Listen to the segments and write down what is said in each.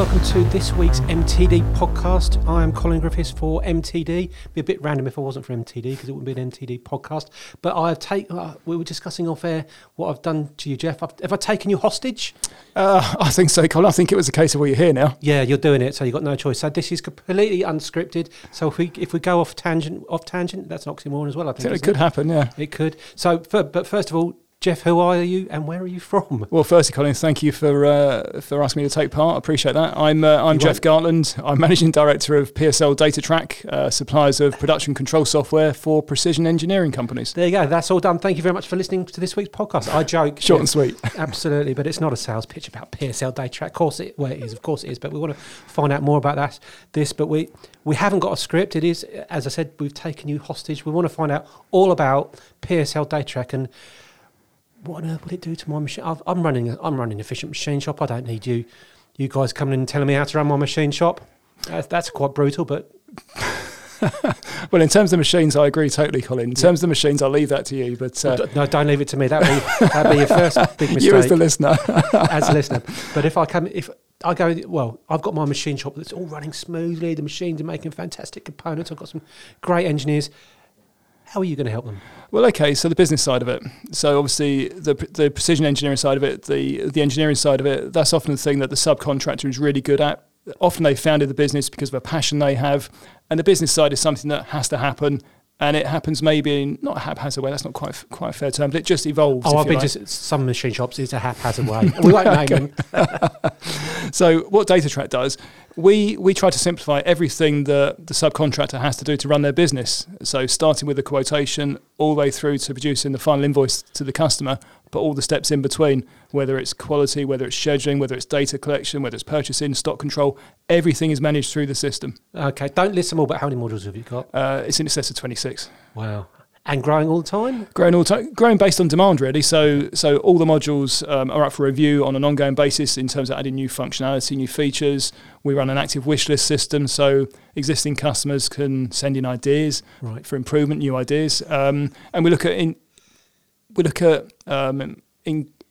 welcome to this week's MTD Podcast. I am Colin Griffiths for MTD. It'd be a bit random if I wasn't for MTD, because it wouldn't be an MTD Podcast. But we were discussing off air what I've done to you, Jeff. Have I taken you hostage? I think so, Colin. I think it was a case of, well, you're here now. Yeah, you're doing it, so you've got no choice. So this is completely unscripted. So if we go off tangent, that's an oxymoron as well, I think. It could happen, yeah. It could. So, but first of all, Jeff, who are you and where are you from? Well, firstly, Colin, thank you for asking me to take part. I appreciate that. I'm Jeff Gartland. I'm Managing Director of PSL DataTrack, suppliers of production control software for precision engineering companies. There you go. That's all done. Thank you very much for listening to this week's podcast. I joke. Short and sweet. Absolutely. But it's not a sales pitch about PSL DataTrack. Of course it is. But we want to find out more about this. But we haven't got a script. It is, as I said, we've taken you hostage. We want to find out all about PSL DataTrack and what on earth would it do to my machine? I'm running an efficient machine shop. I don't need you guys coming in and telling me how to run my machine shop. That's quite brutal, but... Well, in terms of machines, I agree totally, Colin. In terms of the machines, I'll leave that to you. But no, don't leave it to me. That'd be your first big mistake. You as the listener. As a listener. But I've got my machine shop that's all running smoothly. The machines are making fantastic components. I've got some great engineers. How are you going to help them? Well, okay, so the business side of it. So obviously the precision engineering side of it, the engineering side of it, that's often the thing that the subcontractor is really good at. Often they founded the business because of a passion they have. And the business side is something that has to happen. And it happens maybe in not a haphazard way. That's not quite a fair term, but it just evolves. Oh, some machine shops is a haphazard way. We won't name them. So what DataTrack does, we try to simplify everything that the subcontractor has to do to run their business. So starting with the quotation, all the way through to producing the final invoice to the customer, but all the steps in between, whether it's quality, whether it's scheduling, whether it's data collection, whether it's purchasing, stock control, everything is managed through the system. Okay, don't list them all, but how many modules have you got? It's in excess of 26. Wow. And growing all the time? Growing based on demand, really. So all the modules are up for review on an ongoing basis in terms of adding new functionality, new features. We run an active wish list system, so existing customers can send in ideas for improvement, new ideas. And we look at...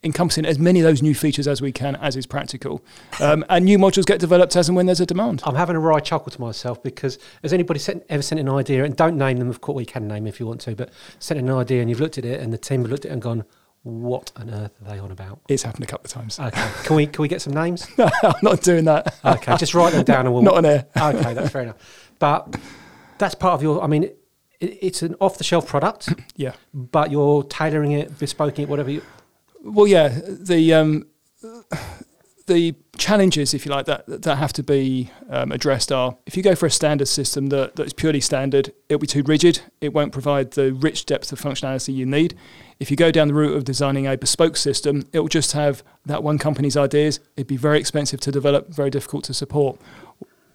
encompassing as many of those new features as we can, as is practical. And new modules get developed as and when there's a demand. I'm having a wry chuckle to myself because has anybody ever sent an idea, and don't name them, of course, we can name them if you want to, but sent an idea and you've looked at it and the team have looked at it and gone, what on earth are they on about? It's happened a couple of times. Okay. Can we get some names? No, I'm not doing that. Okay, just write them down and we'll... Not on air. Okay, that's fair enough. But that's part of your... I mean... It's an off-the-shelf product, yeah. But you're tailoring it, bespoking it, whatever. Well, yeah. The challenges, if you like, that have to be addressed are if you go for a standard system that is purely standard, it'll be too rigid. It won't provide the rich depth of functionality you need. If you go down the route of designing a bespoke system, it will just have that one company's ideas. It'd be very expensive to develop, very difficult to support.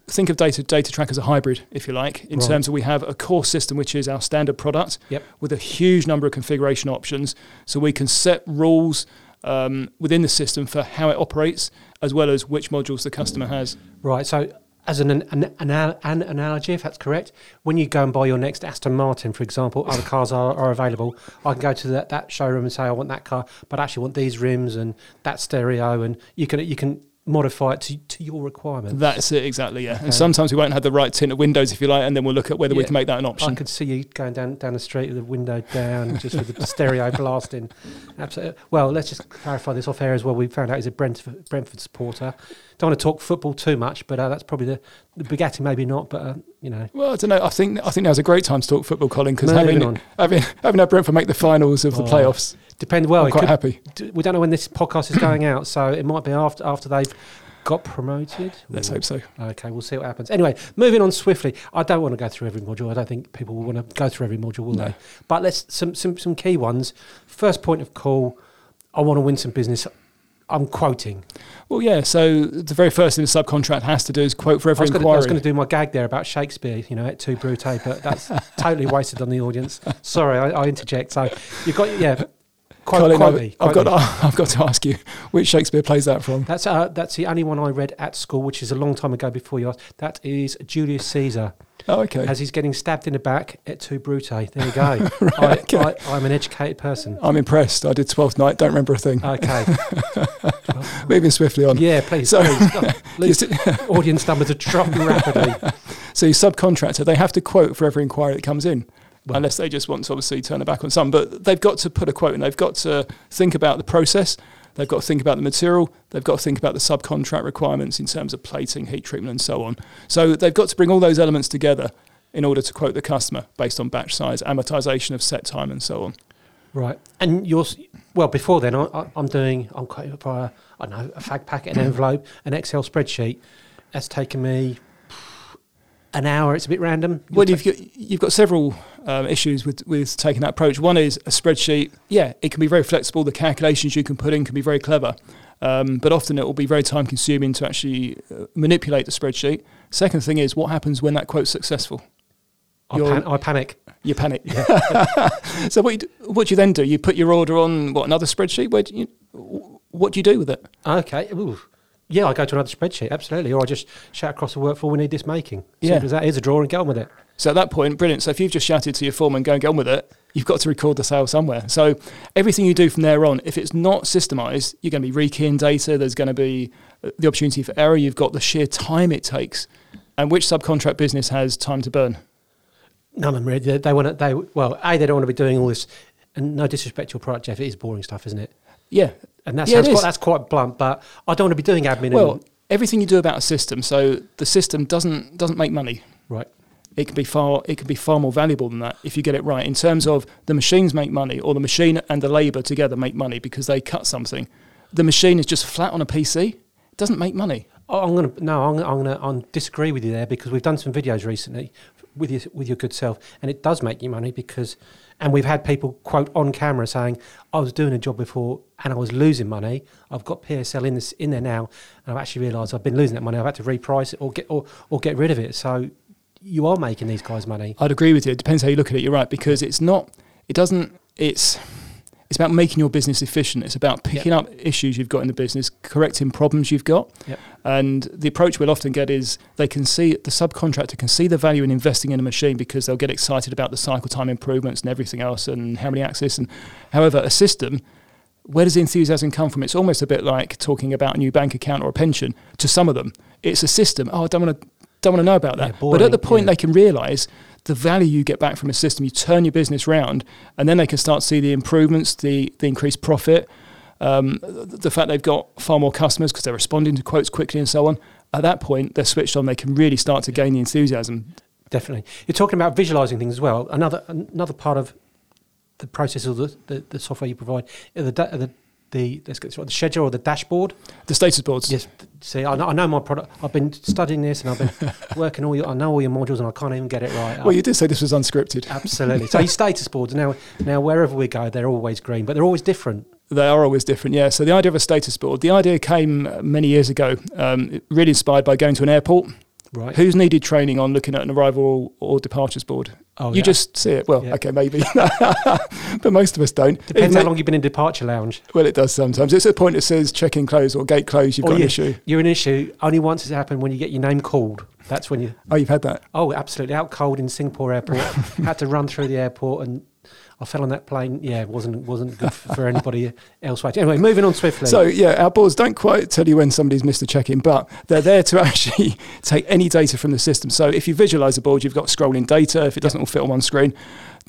Think of DataTrack as a hybrid, if you like, in terms of we have a core system, which is our standard product with a huge number of configuration options. So we can set rules within the system for how it operates, as well as which modules the customer has. Right. So as an analogy, if that's correct, when you go and buy your next Aston Martin, for example, other cars are available. I can go to that showroom and say, I want that car, but I actually want these rims and that stereo. And you can modify it to your requirements. That's it, exactly, yeah. Okay. And sometimes we won't have the right tint of windows, if you like, and then we'll look at whether we can make that an option. I could see you going down the street with the window down, just with the stereo blasting. Absolutely. Well, let's just clarify this off air as well. We found out he's a Brentford supporter. Don't want to talk football too much, but that's probably the Bugatti, maybe not, but... Well, I don't know. I think now's a great time to talk football, Colin, because having had Brentford make the finals of the playoffs, I'm quite happy. We don't know when this podcast is going out, so it might be after they've got promoted. Let's hope so. Okay, we'll see what happens. Anyway, moving on swiftly. I don't want to go through every module. I don't think people will want to go through every module, will they? But let's some key ones. First point of call. I want to win some business. I'm quoting. Well, yeah, so the very first thing the subcontract has to do is quote for every inquiry. I was going to do my gag there about Shakespeare, et tu, Brute, but that's totally wasted on the audience. Sorry, I interject. So you've got, I've got to ask you, which Shakespeare play's that from? That's the only one I read at school, which is a long time ago before you asked. That is Julius Caesar. Oh, okay. As he's getting stabbed in the back, et tu, Brute. There you go. Right, I'm an educated person. I'm impressed. I did Twelfth Night. Don't remember a thing. Okay. Moving swiftly on. Yeah, please. So, please. Audience numbers are dropping rapidly. So your subcontractor, they have to quote for every inquiry that comes in. Well, unless they just want to obviously turn their back on some. But they've got to put a quote in. They've got to think about the process. They've got to think about the material. They've got to think about the subcontract requirements in terms of plating, heat treatment and so on. So they've got to bring all those elements together in order to quote the customer based on batch size, amortization of set time and so on. Right. And before then, I'm quoting for a fag packet, an envelope, an Excel spreadsheet. That's taken me an hour. It's a bit random. Well, you've got several issues with taking that approach. One is a spreadsheet. Yeah, it can be very flexible. The calculations you can put in can be very clever, but often it will be very time consuming to actually manipulate the spreadsheet. Second thing is, what happens when that quote's successful? I panic. You panic. Yeah. So what do you then do? You put your order on another spreadsheet? What do you do with it? Okay. Ooh. Yeah, I go to another spreadsheet, absolutely. Or I just shout across the workflow, we need this making. Yeah. Simple as that. Here's a drawer and get on with it. So at that point, brilliant. So if you've just shouted to your foreman, go and get on with it, you've got to record the sale somewhere. So everything you do from there on, if it's not systemised, you're going to be rekeying data. There's going to be the opportunity for error. You've got the sheer time it takes. And which subcontract business has time to burn? None of them really. They don't want to be doing all this. And no disrespect to your product, Jeff, it is boring stuff, isn't it? Yeah. And that's quite blunt, but I don't want to be doing admin. Well, everything you do about a system, so the system doesn't make money. Right. It can be far more valuable than that if you get it right, in terms of the machines make money, or the machine and the labour together make money because they cut something. The machine is just flat on a PC. It doesn't make money. I'm going to disagree with you there, because we've done some videos recently with your good self, and it does make you money because... And we've had people quote on camera saying, I was doing a job before and I was losing money. I've got PSL in there now, and I've actually realised I've been losing that money. I've had to reprice it or get rid of it. So you are making these guys money. I'd agree with you. It depends how you look at it. You're right, because it's about making your business efficient. It's about picking up issues you've got in the business, correcting problems you've got. Yep. And the approach we'll often get is the subcontractor can see the value in investing in a machine because they'll get excited about the cycle time improvements and everything else and how many axes. And however, a system, where does the enthusiasm come from? It's almost a bit like talking about a new bank account or a pension to some of them. It's a system. Oh, I don't want to know about that. Yeah, boring, but at the point they can realise the value you get back from a system, you turn your business round, and then they can start to see the improvements, the increased profit, the fact they've got far more customers because they're responding to quotes quickly and so on. At that point, they're switched on. They can really start to gain the enthusiasm. Definitely. You're talking about visualising things as well. Another part of the process of the software you provide, the schedule or the dashboard, the status boards. Yes, see, I know my product. I've been studying this and I've been working I know all your modules and I can't even get it right. Well, you did say this was unscripted. Absolutely. So your status boards now wherever we go, they're always green, but they're always different. They are always different. Yeah. So the idea of a status board, the idea came many years ago, really inspired by going to an airport. Right. Who's needed training on looking at an arrival or departures board? Oh, you just see it. Well, okay, maybe. But most of us don't. Depends how long you've been in departure lounge. Well, it does sometimes. It's a point that says check-in close or gate close, you've got an issue. You're an issue. Only once has happened when you get your name called. That's when you... Oh, you've had that? Oh, absolutely. Out cold in Singapore airport. Had to run through the airport and... I fell on that plane. Yeah, it wasn't good for anybody else. Anyway, moving on swiftly. So, our boards don't quite tell you when somebody's missed a check-in, but they're there to actually take any data from the system. So if you visualise the board, you've got scrolling data. If it doesn't all fit on one screen,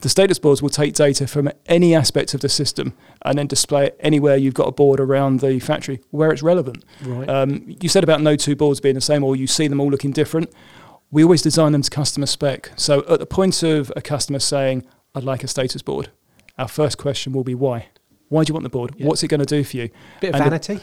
the status boards will take data from any aspect of the system and then display it anywhere you've got a board around the factory where it's relevant. Right. You said about no two boards being the same or you see them all looking different. We always design them to customer spec. So at the point of a customer saying, I'd like a status board, our first question will be why? Why do you want the board? Yep. What's it going to do for you? Bit of vanity?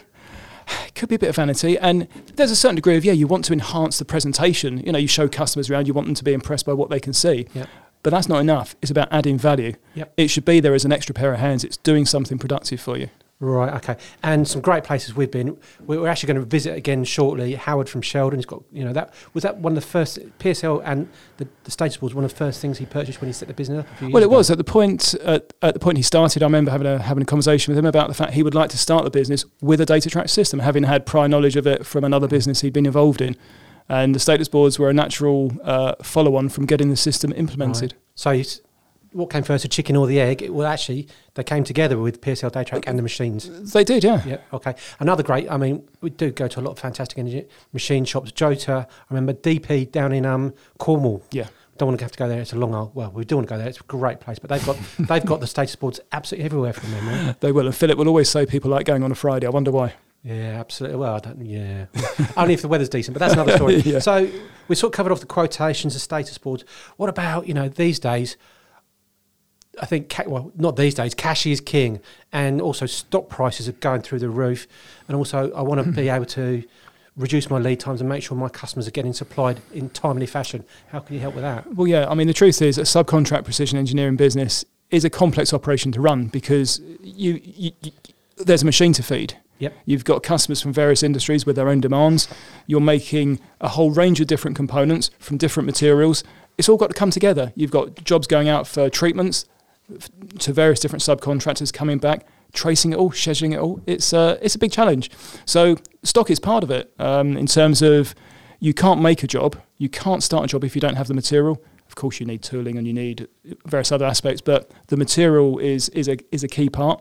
It could be a bit of vanity. And there's a certain degree of, you want to enhance the presentation. You show customers around, you want them to be impressed by what they can see. Yep. But that's not enough. It's about adding value. Yep. It should be there as an extra pair of hands. It's doing something productive for you. Right, okay. And some great places we've been. We're actually going to visit again shortly. Howard from Sheldon's got, you know, that was that one of the first, PSL and the status board was one of the first things he purchased when he set the business up? Well, it was at the point he started. I remember having a conversation with him about the fact he would like to start the business with a DataTrack system, having had prior knowledge of it from another business he'd been involved in. And the status boards were a natural follow-on from getting the system implemented. Right. So what came first, the chicken or the egg? Well, actually, they came together with PSL DataTrack and the machines. They did, yeah. Yeah, okay. Another great, I mean, we do go to a lot of fantastic energy machine shops. Jota, I remember DP down in Cornwall. Yeah. Don't want to have to go there. It's a long old, well, we do want to go there. It's a great place, but they've got the status boards absolutely everywhere from them, right? They will, and Philip will always say people like going on a Friday. I wonder why. Yeah, absolutely. Well, I don't, yeah. Only if the weather's decent, but that's another story. Yeah. So we sort of covered off the quotations, the status boards. What about, you know, these days, I think, well, not these days, cash is king, and also stock prices are going through the roof, and also I want to be able to reduce my lead times and make sure my customers are getting supplied in timely fashion. How can you help with that? Well, yeah, I mean, the truth is a subcontract precision engineering business is a complex operation to run because you there's a machine to feed. Yep. You've got customers from various industries with their own demands. You're making a whole range of different components from different materials. It's all got to come together. You've got jobs going out for treatments to various different subcontractors coming back, tracing it all, scheduling it all. It's a big challenge. So stock is part of it in terms of you can't make a job. You can't start a job if you don't have the material. Of course, you need tooling and you need various other aspects, but the material is a key part.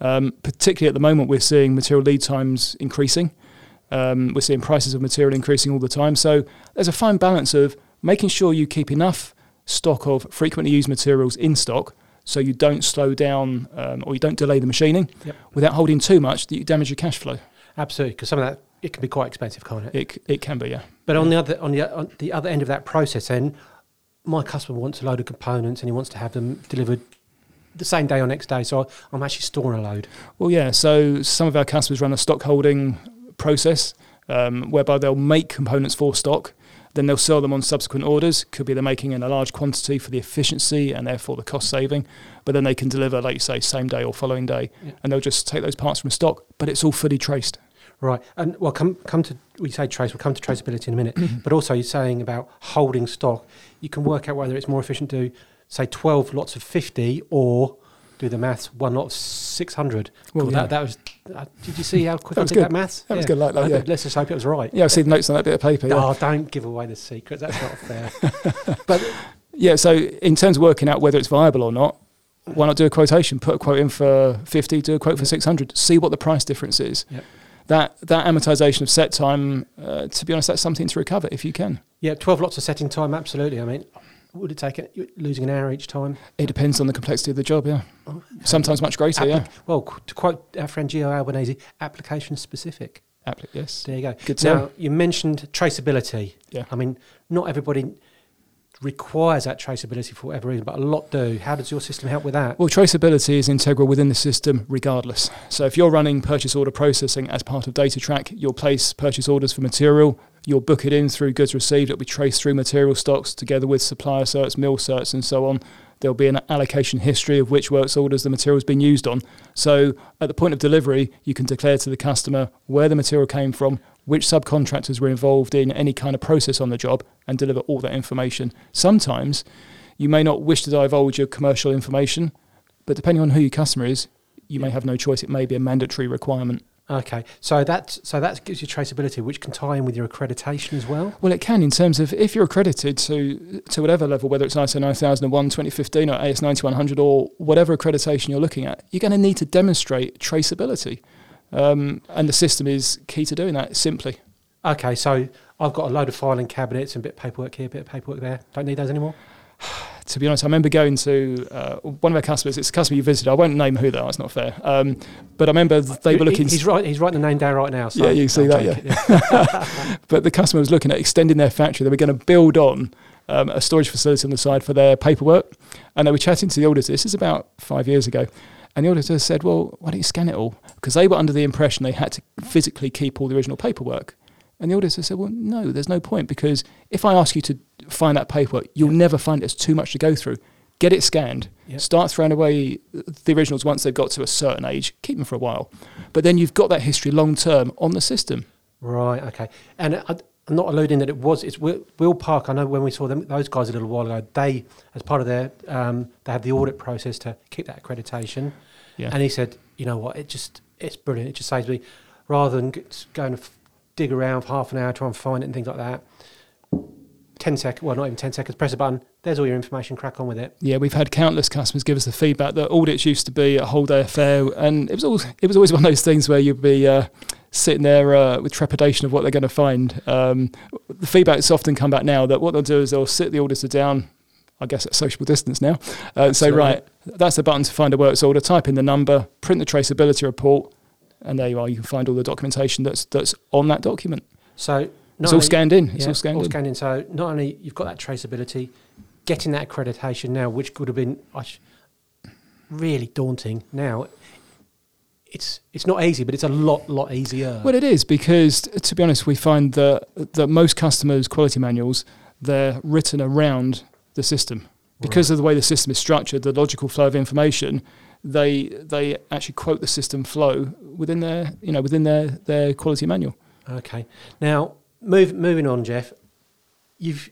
Particularly at the moment, we're seeing material lead times increasing. We're seeing prices of material increasing all the time. So there's a fine balance of making sure you keep enough stock of frequently used materials in stock so you don't slow down or you don't delay the machining without holding too much that you damage your cash flow. Absolutely, because some of that, it can be quite expensive, can't it? It can be, yeah. But on the other end of that process then, my customer wants a load of components and he wants to have them delivered the same day or next day, so I'm actually storing a load. Well, yeah, so some of our customers run a stock holding process whereby they'll make components for stock, then they'll sell them on subsequent orders. Could be they're making in a large quantity for the efficiency and therefore the cost saving, but then they can deliver, like you say, same day or following day, and they'll just take those parts from stock, but it's all fully traced. Right, and well, we'll come to traceability in a minute, but also you're saying about holding stock, you can work out whether it's more efficient to say 12 lots of 50 or, do the maths, one lot of 600. Well, yeah. That was, did you see how quick I did that maths? That was good like that, yeah. Let's just hope it was right. Yeah, I've seen notes on that bit of paper. Yeah. Oh, don't give away the secret, that's not fair. But yeah, so in terms of working out whether it's viable or not, why not do a quotation? Put a quote in for 50, do a quote for 600, see what the price difference is. Yep. That amortization of set time, to be honest, that's something to recover if you can. Yeah, 12 lots of setting time, absolutely. I mean, would it take losing an hour each time? It depends on the complexity of the job, yeah. Sometimes much greater, yeah. Well, to quote our friend Gio Albanese, application specific. Yes. There you go. Good now, you mentioned traceability. Yeah. I mean, not everybody requires that traceability for whatever reason, but a lot do. How does your system help with that? Well, traceability is integral within the system regardless. So if you're running purchase order processing as part of DataTrack, you'll place purchase orders for material, you'll book it in through goods received, it'll be traced through material stocks together with supplier certs, mill certs and so on. There'll be an allocation history of which works orders the material's been used on. So at the point of delivery, you can declare to the customer where the material came from, which subcontractors were involved in any kind of process on the job and deliver all that information. Sometimes you may not wish to divulge your commercial information, but depending on who your customer is, you may have no choice. It may be a mandatory requirement. Okay, so that gives you traceability, which can tie in with your accreditation as well? Well, it can in terms of if you're accredited to whatever level, whether it's ISO 9001, 2015 or AS9100 or whatever accreditation you're looking at, you're going to need to demonstrate traceability. And the system is key to doing that, simply. Okay, so I've got a load of filing cabinets and a bit of paperwork here, a bit of paperwork there. Don't need those anymore? To be honest, I remember going to one of our customers. It's a customer you visited. I won't name who they are. It's not fair. But I remember they were looking... He's writing the name down right now. So yeah, you can see that, yeah. But the customer was looking at extending their factory. They were going to build on a storage facility on the side for their paperwork. And they were chatting to the auditor. This is about 5 years ago. And the auditor said, well, why don't you scan it all? Because they were under the impression they had to physically keep all the original paperwork. And the auditor said, well, no, there's no point, because if I ask you to find that paperwork, you'll never find it. It's too much to go through. get it scanned, start throwing away the originals once they've got to a certain age, keep them for a while. But then you've got that history long term on the system. Right, okay. And I'm not alluding that it was, it's Will Park, I know when we saw them, those guys a little while ago, they, as part of their, they had the audit process to keep that accreditation. Yeah. And he said, you know what, it's brilliant. It just saves me, rather than going to dig around for half an hour, try and find it and things like that, 10 seconds, well, not even 10 seconds, press a button, there's all your information, crack on with it. Yeah, we've had countless customers give us the feedback that audits used to be a whole day affair, and it was always one of those things where you'd be sitting there with trepidation of what they're going to find. The feedback's often come back now that what they'll do is they'll sit the auditor down, I guess at social distance now, and say, right, that's the button to find a works order, type in the number, print the traceability report, and there you are, you can find all the documentation that's on that document. So... It's all scanned in. So not only you've got that traceability, getting that accreditation now, which could have been really daunting. Now, it's not easy, but it's a lot easier. Well, it is, because to be honest, we find that most customers' quality manuals, they're written around the system because of the way the system is structured, the logical flow of information. They actually quote the system flow within their quality manual. Okay, now. Moving on, Jeff. We've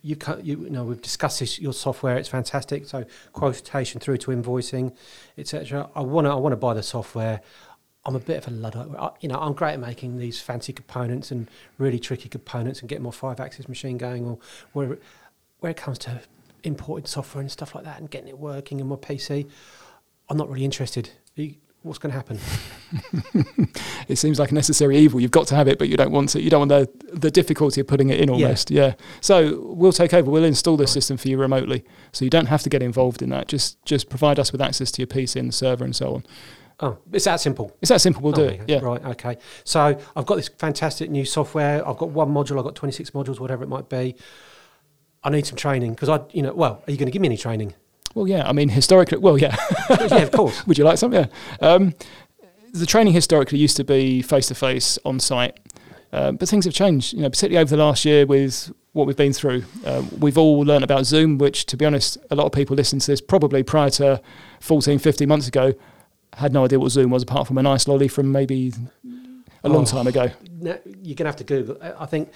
discussed this, your software. It's fantastic. So quotation through to invoicing, etc. I want to buy the software. I'm a bit of a Luddite. I'm great at making these fancy components and really tricky components and getting my 5-axis machine going, or where it comes to imported software and stuff like that and getting it working in my PC, I'm not really interested. What's going to happen? It seems like a necessary evil. You've got to have it, but you don't want it. You don't want the difficulty of putting it in almost. Yeah. So we'll take over. We'll install this system for you remotely. So you don't have to get involved in that. Just provide us with access to your PC and the server and so on. Oh, it's that simple. We'll do it. Yeah. Right. Okay. So I've got this fantastic new software. I've got one module. I've got 26 modules, whatever it might be. I need some training because are you going to give me any training? Well, yeah, I mean, historically... Well, yeah. Yeah, of course. Would you like some? Yeah. The training historically used to be face-to-face, on-site, but things have changed, particularly over the last year with what we've been through. We've all learned about Zoom, which, to be honest, a lot of people listening to this probably prior to 14, 15 months ago had no idea what Zoom was, apart from a nice lolly from maybe a long time ago. No, you're going to have to Google. I think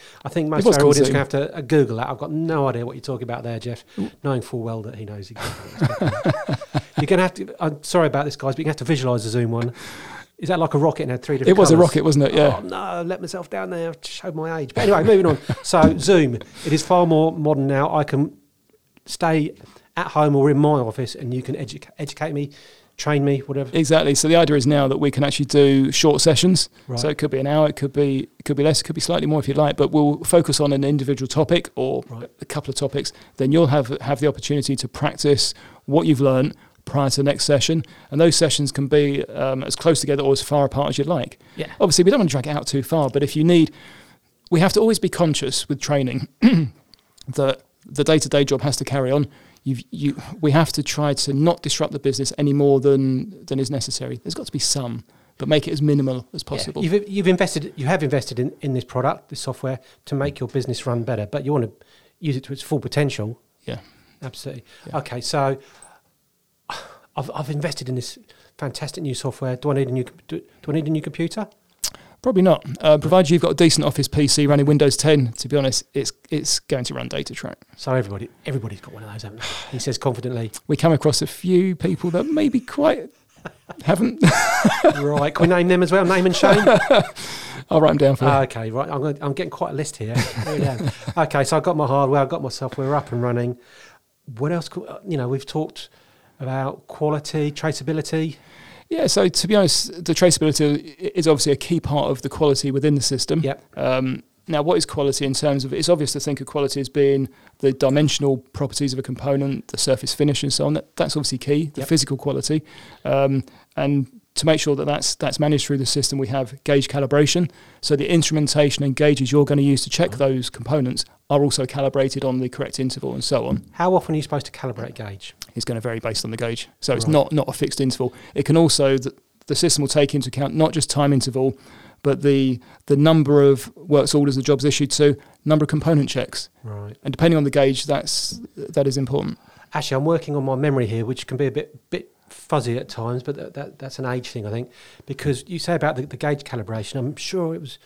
most of our audience are going to have to Google that. I've got no idea what you're talking about there, Jeff, knowing full well that he knows exactly what he's talking about. You're going to have to... I'm sorry about this, guys, but you're going to have to visualise the Zoom one. Is that like a rocket and had three different colours? It was a rocket, wasn't it? Yeah. Oh, no, I let myself down there. I showed my age. But anyway, moving on. So Zoom, it is far more modern now. I can stay at home or in my office and you can educate me, train me, whatever. Exactly. So the idea is now that we can actually do short sessions. Right. So it could be an hour, it could be less, it could be slightly more if you'd like, but we'll focus on an individual topic or a couple of topics. Then you'll have the opportunity to practice what you've learned prior to the next session. And those sessions can be as close together or as far apart as you'd like. Yeah. Obviously, we don't want to drag it out too far, but we have to always be conscious with training that the day-to-day job has to carry on. We have to try to not disrupt the business any more than is necessary. There's got to be some, but make it as minimal as possible. Yeah. You have invested in this product, this software, to make your business run better, but you want to use it to its full potential. Yeah, absolutely. Yeah. Okay, so I've invested in this fantastic new software. Do I need a new computer? Probably not. Provided you've got a decent office PC running Windows 10, to be honest, it's going to run DataTrack. So everybody's got one of those, haven't they? He says confidently. We come across a few people that maybe quite haven't. Right. Can we name them as well? Name and shame? I'll write them down for you. Okay, right. I'm getting quite a list here. Okay, so I've got my hardware, I've got my software up and running. What else? We've talked about quality, traceability. Yeah, so to be honest, the traceability is obviously a key part of the quality within the system. Yep. Now, what is quality in terms of... It's obvious to think of quality as being the dimensional properties of a component, the surface finish and so on. That's obviously key, the physical quality. And to make sure that that's managed through the system, we have gauge calibration. So the instrumentation and gauges you're going to use to check those components are also calibrated on the correct interval and so on. How often are you supposed to calibrate gauge? It's going to vary based on the gauge. So it's not a fixed interval. It can also, the system will take into account not just time interval, but the number of works orders the job's issued to, number of component checks. Right. And depending on the gauge, that is important. Actually, I'm working on my memory here, which can be a bit fuzzy at times, but that's an age thing, I think, because you say about the gauge calibration. I'm sure it was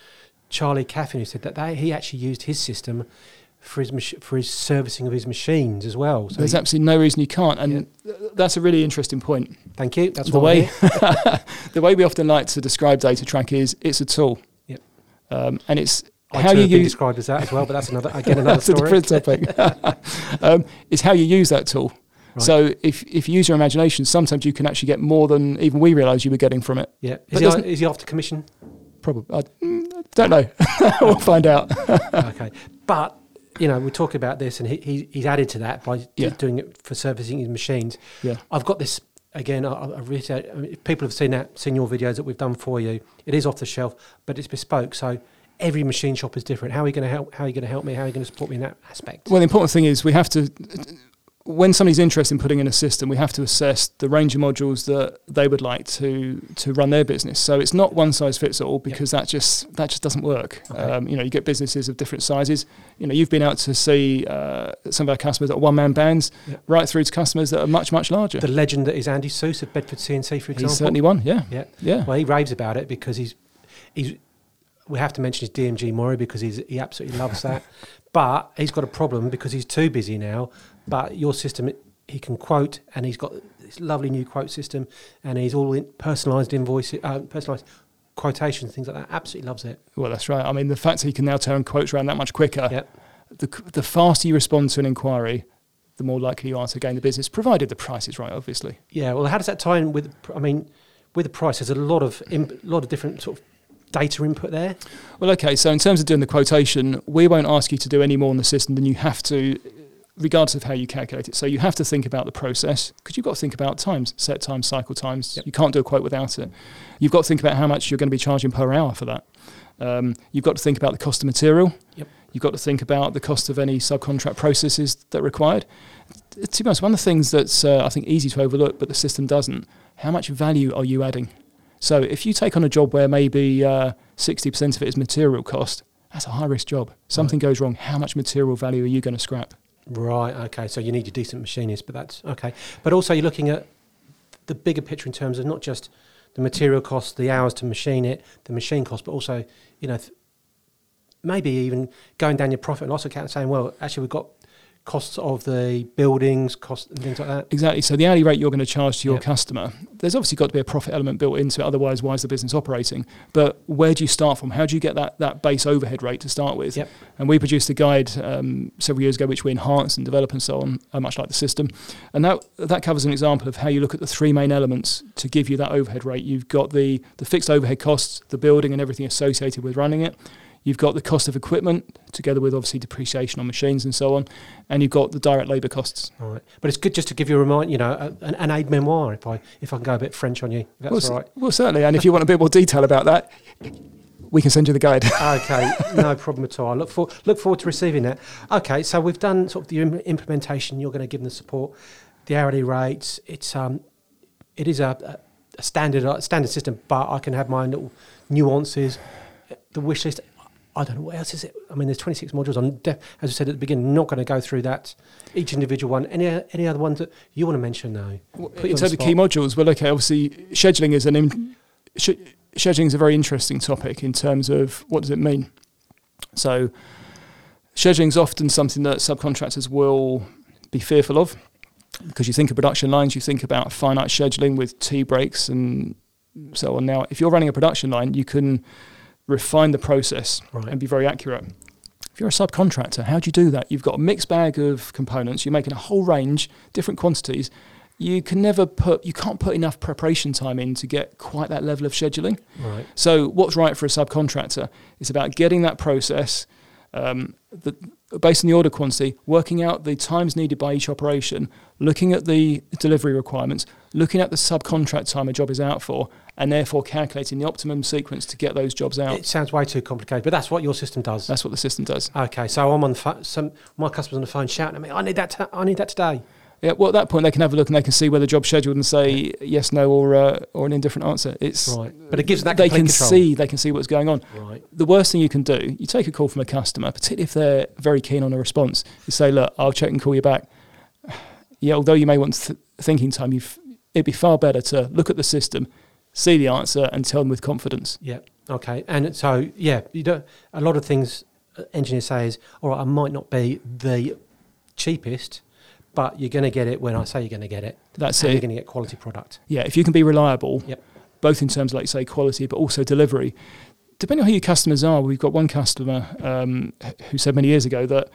Charlie Caffin who said that he actually used his system for his servicing of his machines as well. So there's absolutely no reason you can't, and that's a really interesting point. Thank you. That's the way. The way we often like to describe DataTrack is it's a tool. Yep. And it's how you use. Described as that as well, but that's another story. That's a different topic. It's how you use that tool. Right. So if you use your imagination, sometimes you can actually get more than even we realised you were getting from it. Yeah. Is he after commission? Probably. I don't know. We'll find out. Okay. But you know, we're talking about this, and he's added to that by doing it for servicing his machines. Yeah. I've got this again. I reiterate. I mean, if people have seen your videos that we've done for you. It is off the shelf, but it's bespoke. So every machine shop is different. How are you going to help? How are you going to help me? How are you going to support me in that aspect? Well, the important thing is we have to. When somebody's interested in putting in a system, we have to assess the range of modules that they would like to run their business. So it's not one size fits all, because that just doesn't work. Okay. You know, you get businesses of different sizes. You know, you've been out to see some of our customers that are one-man bands, right through to customers that are much, much larger. The legend that is Andy Seuss of Bedford CNC, for example. He's certainly one, yeah. Well, he raves about it because he's we have to mention his DMG Mori because he absolutely loves that. But he's got a problem because he's too busy now. But your system, he can quote, and he's got this lovely new quote system, and he's all in personalised invoices, personalised quotations, things like that. Absolutely loves it. Well, that's right. I mean, the fact that he can now turn quotes around that much quicker, the faster you respond to an inquiry, the more likely you are to gain the business, provided the price is right, obviously. Yeah, well, how does that tie in with, I mean, with the price? There's a lot of different sort of data input there? Well, okay, so in terms of doing the quotation, we won't ask you to do any more on the system than you have to, regardless of how you calculate it. So you have to think about the process, because you've got to think about times, set times, cycle times. Yep. You can't do a quote without it. You've got to think about how much you're going to be charging per hour for that. You've got to think about the cost of material. Yep. You've got to think about the cost of any subcontract processes that are required. To be honest, one of the things that's, I think, easy to overlook, but the system doesn't, how much value are you adding? So if you take on a job where maybe 60% of it is material cost, that's a high-risk job. Something goes wrong, how much material value are you going to scrap? Right, okay, so you need a decent machinist, but that's okay. But also you're looking at the bigger picture in terms of not just the material cost, the hours to machine it, the machine cost, but also, you know, maybe even going down your profit and loss account and saying, well, actually we've got costs of the buildings, costs and things like that. Exactly, so the hourly rate you're going to charge to your customer, there's obviously got to be a profit element built into it, otherwise why is the business operating? But where do you start from? How do you get that base overhead rate to start with? Yep. And we produced a guide several years ago, which we enhanced and developed and so on, much like the system. And that covers an example of how you look at the three main elements to give you that overhead rate. You've got the fixed overhead costs, the building and everything associated with running it. You've got the cost of equipment, together with obviously depreciation on machines and so on, and you've got the direct labour costs. All right, but it's good just to give you a reminder, you know, an aide memoire, if I can go a bit French on you, if that's all right. Well, certainly, and if you want a bit more detail about that, we can send you the guide. Okay, no problem at all. I look forward to receiving that. Okay, so we've done sort of the implementation. You're going to give them the support, the hourly rates. It's it is a standard system, but I can have my little nuances, the wish list. I don't know, what else is it? I mean, there's 26 modules. As I said at the beginning, not going to go through that, each individual one. Any other ones that you want to mention now? Well, in terms of key modules, well, okay, obviously, scheduling is a very interesting topic in terms of what does it mean. So scheduling is often something that subcontractors will be fearful of, because you think of production lines, you think about finite scheduling with tea breaks and so on. Now, if you're running a production line, you can refine the process and be very accurate. If you're a subcontractor, how do you do that? You've got a mixed bag of components. You're making a whole range, different quantities. You can't put enough preparation time in to get quite that level of scheduling. Right. So what's right for a subcontractor is about getting that process based on the order quantity, working out the times needed by each operation, looking at the delivery requirements, looking at the subcontract time a job is out for, and therefore calculating the optimum sequence to get those jobs out. It sounds way too complicated, but that's what your system does. That's what the system does. Okay, so I'm on the phone, my customer's on the phone shouting at me, I need that today. Yeah, well, at that point, they can have a look and they can see where the job's scheduled and say yes, no, or an indifferent answer. But it gives them that complete control. They can see what's going on. Right. The worst thing you can do, you take a call from a customer, particularly if they're very keen on a response, you say, look, I'll check and call you back. yeah, although you may want thinking time, it'd be far better to look at the system, see the answer, and tell them with confidence. Yeah. Okay. And so, yeah, you don't. A lot of things engineers say is, all right, I might not be the cheapest, but you're going to get it when I say you're going to get it. That's it. You're going to get quality product. Yeah. If you can be reliable, yep, both in terms of, like, say, quality, but also delivery. Depending on who your customers are, we've got one customer who said many years ago that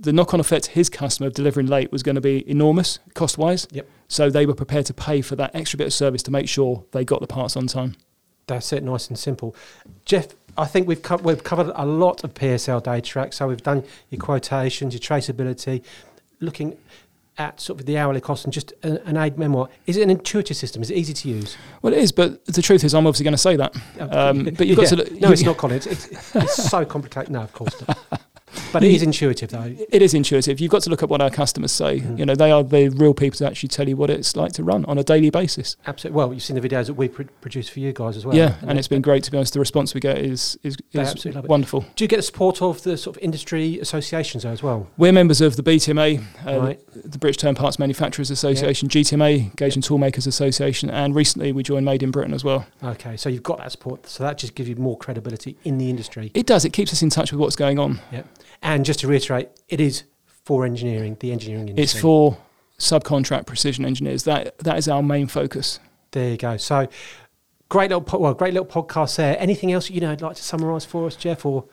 the knock-on effect to his customer of delivering late was going to be enormous cost-wise. Yep. So they were prepared to pay for that extra bit of service to make sure they got the parts on time. That's it, nice and simple. Geoff, I think we've covered a lot of PSL DataTrack. So we've done your quotations, your traceability, looking at sort of the hourly cost and just an aid memoir. Is it an intuitive system? Is it easy to use? Well, it is, but the truth is I'm obviously going to say that. But you've got to look... No, it's not, Colin. It's so complicated. No, of course not. But it is intuitive, though. It is intuitive. You've got to look at what our customers say. Mm. You know, they are the real people to actually tell you what it's like to run on a daily basis. Absolutely. Well, you've seen the videos that we produce for you guys as well. Yeah, and it's been great, to be honest. The response we get is wonderful. Do you get the support of the sort of industry associations though as well? We're members of the BTMA, the British Turn Parts Manufacturers Association, yeah, GTMA, Gauge and Toolmakers Association, and recently we joined Made in Britain as well. Okay, so you've got that support. So that just gives you more credibility in the industry. It does. It keeps us in touch with what's going on. Yeah. And just to reiterate, it is for engineering, the engineering industry. It's for subcontract precision engineers. That is our main focus. There you go. So great little podcast there. Anything else you'd like to summarise for us, Geoff, or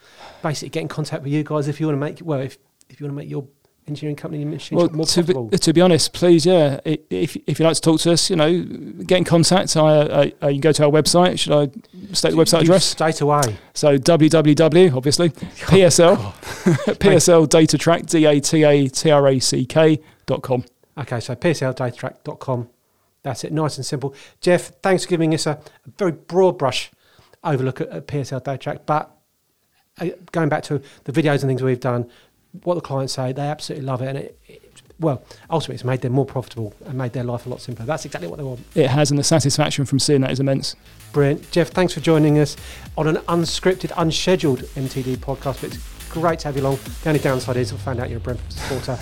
basically get in contact with you guys if you want to make if you want to make your engineering company machine more possible? To be honest, please, yeah. If you'd like to talk to us, get in contact. You can go to our website. Should I state the website address? Straight away. So www, obviously, PSL DataTrack, DATATRACK.com. Okay, so PSLDataTrack.com. That's it, nice and simple. Geoff, thanks for giving us a very broad brush overlook at PSL DataTrack, but going back to the videos and things we've done, what the clients say, they absolutely love it, and ultimately it's made them more profitable and made their life a lot simpler. That's exactly what they want. It has, and the satisfaction from seeing that is immense. Brilliant. Geoff, thanks for joining us on an unscripted, unscheduled MTD podcast, but it's great to have you along. The only downside is I found out you're a Brentford supporter.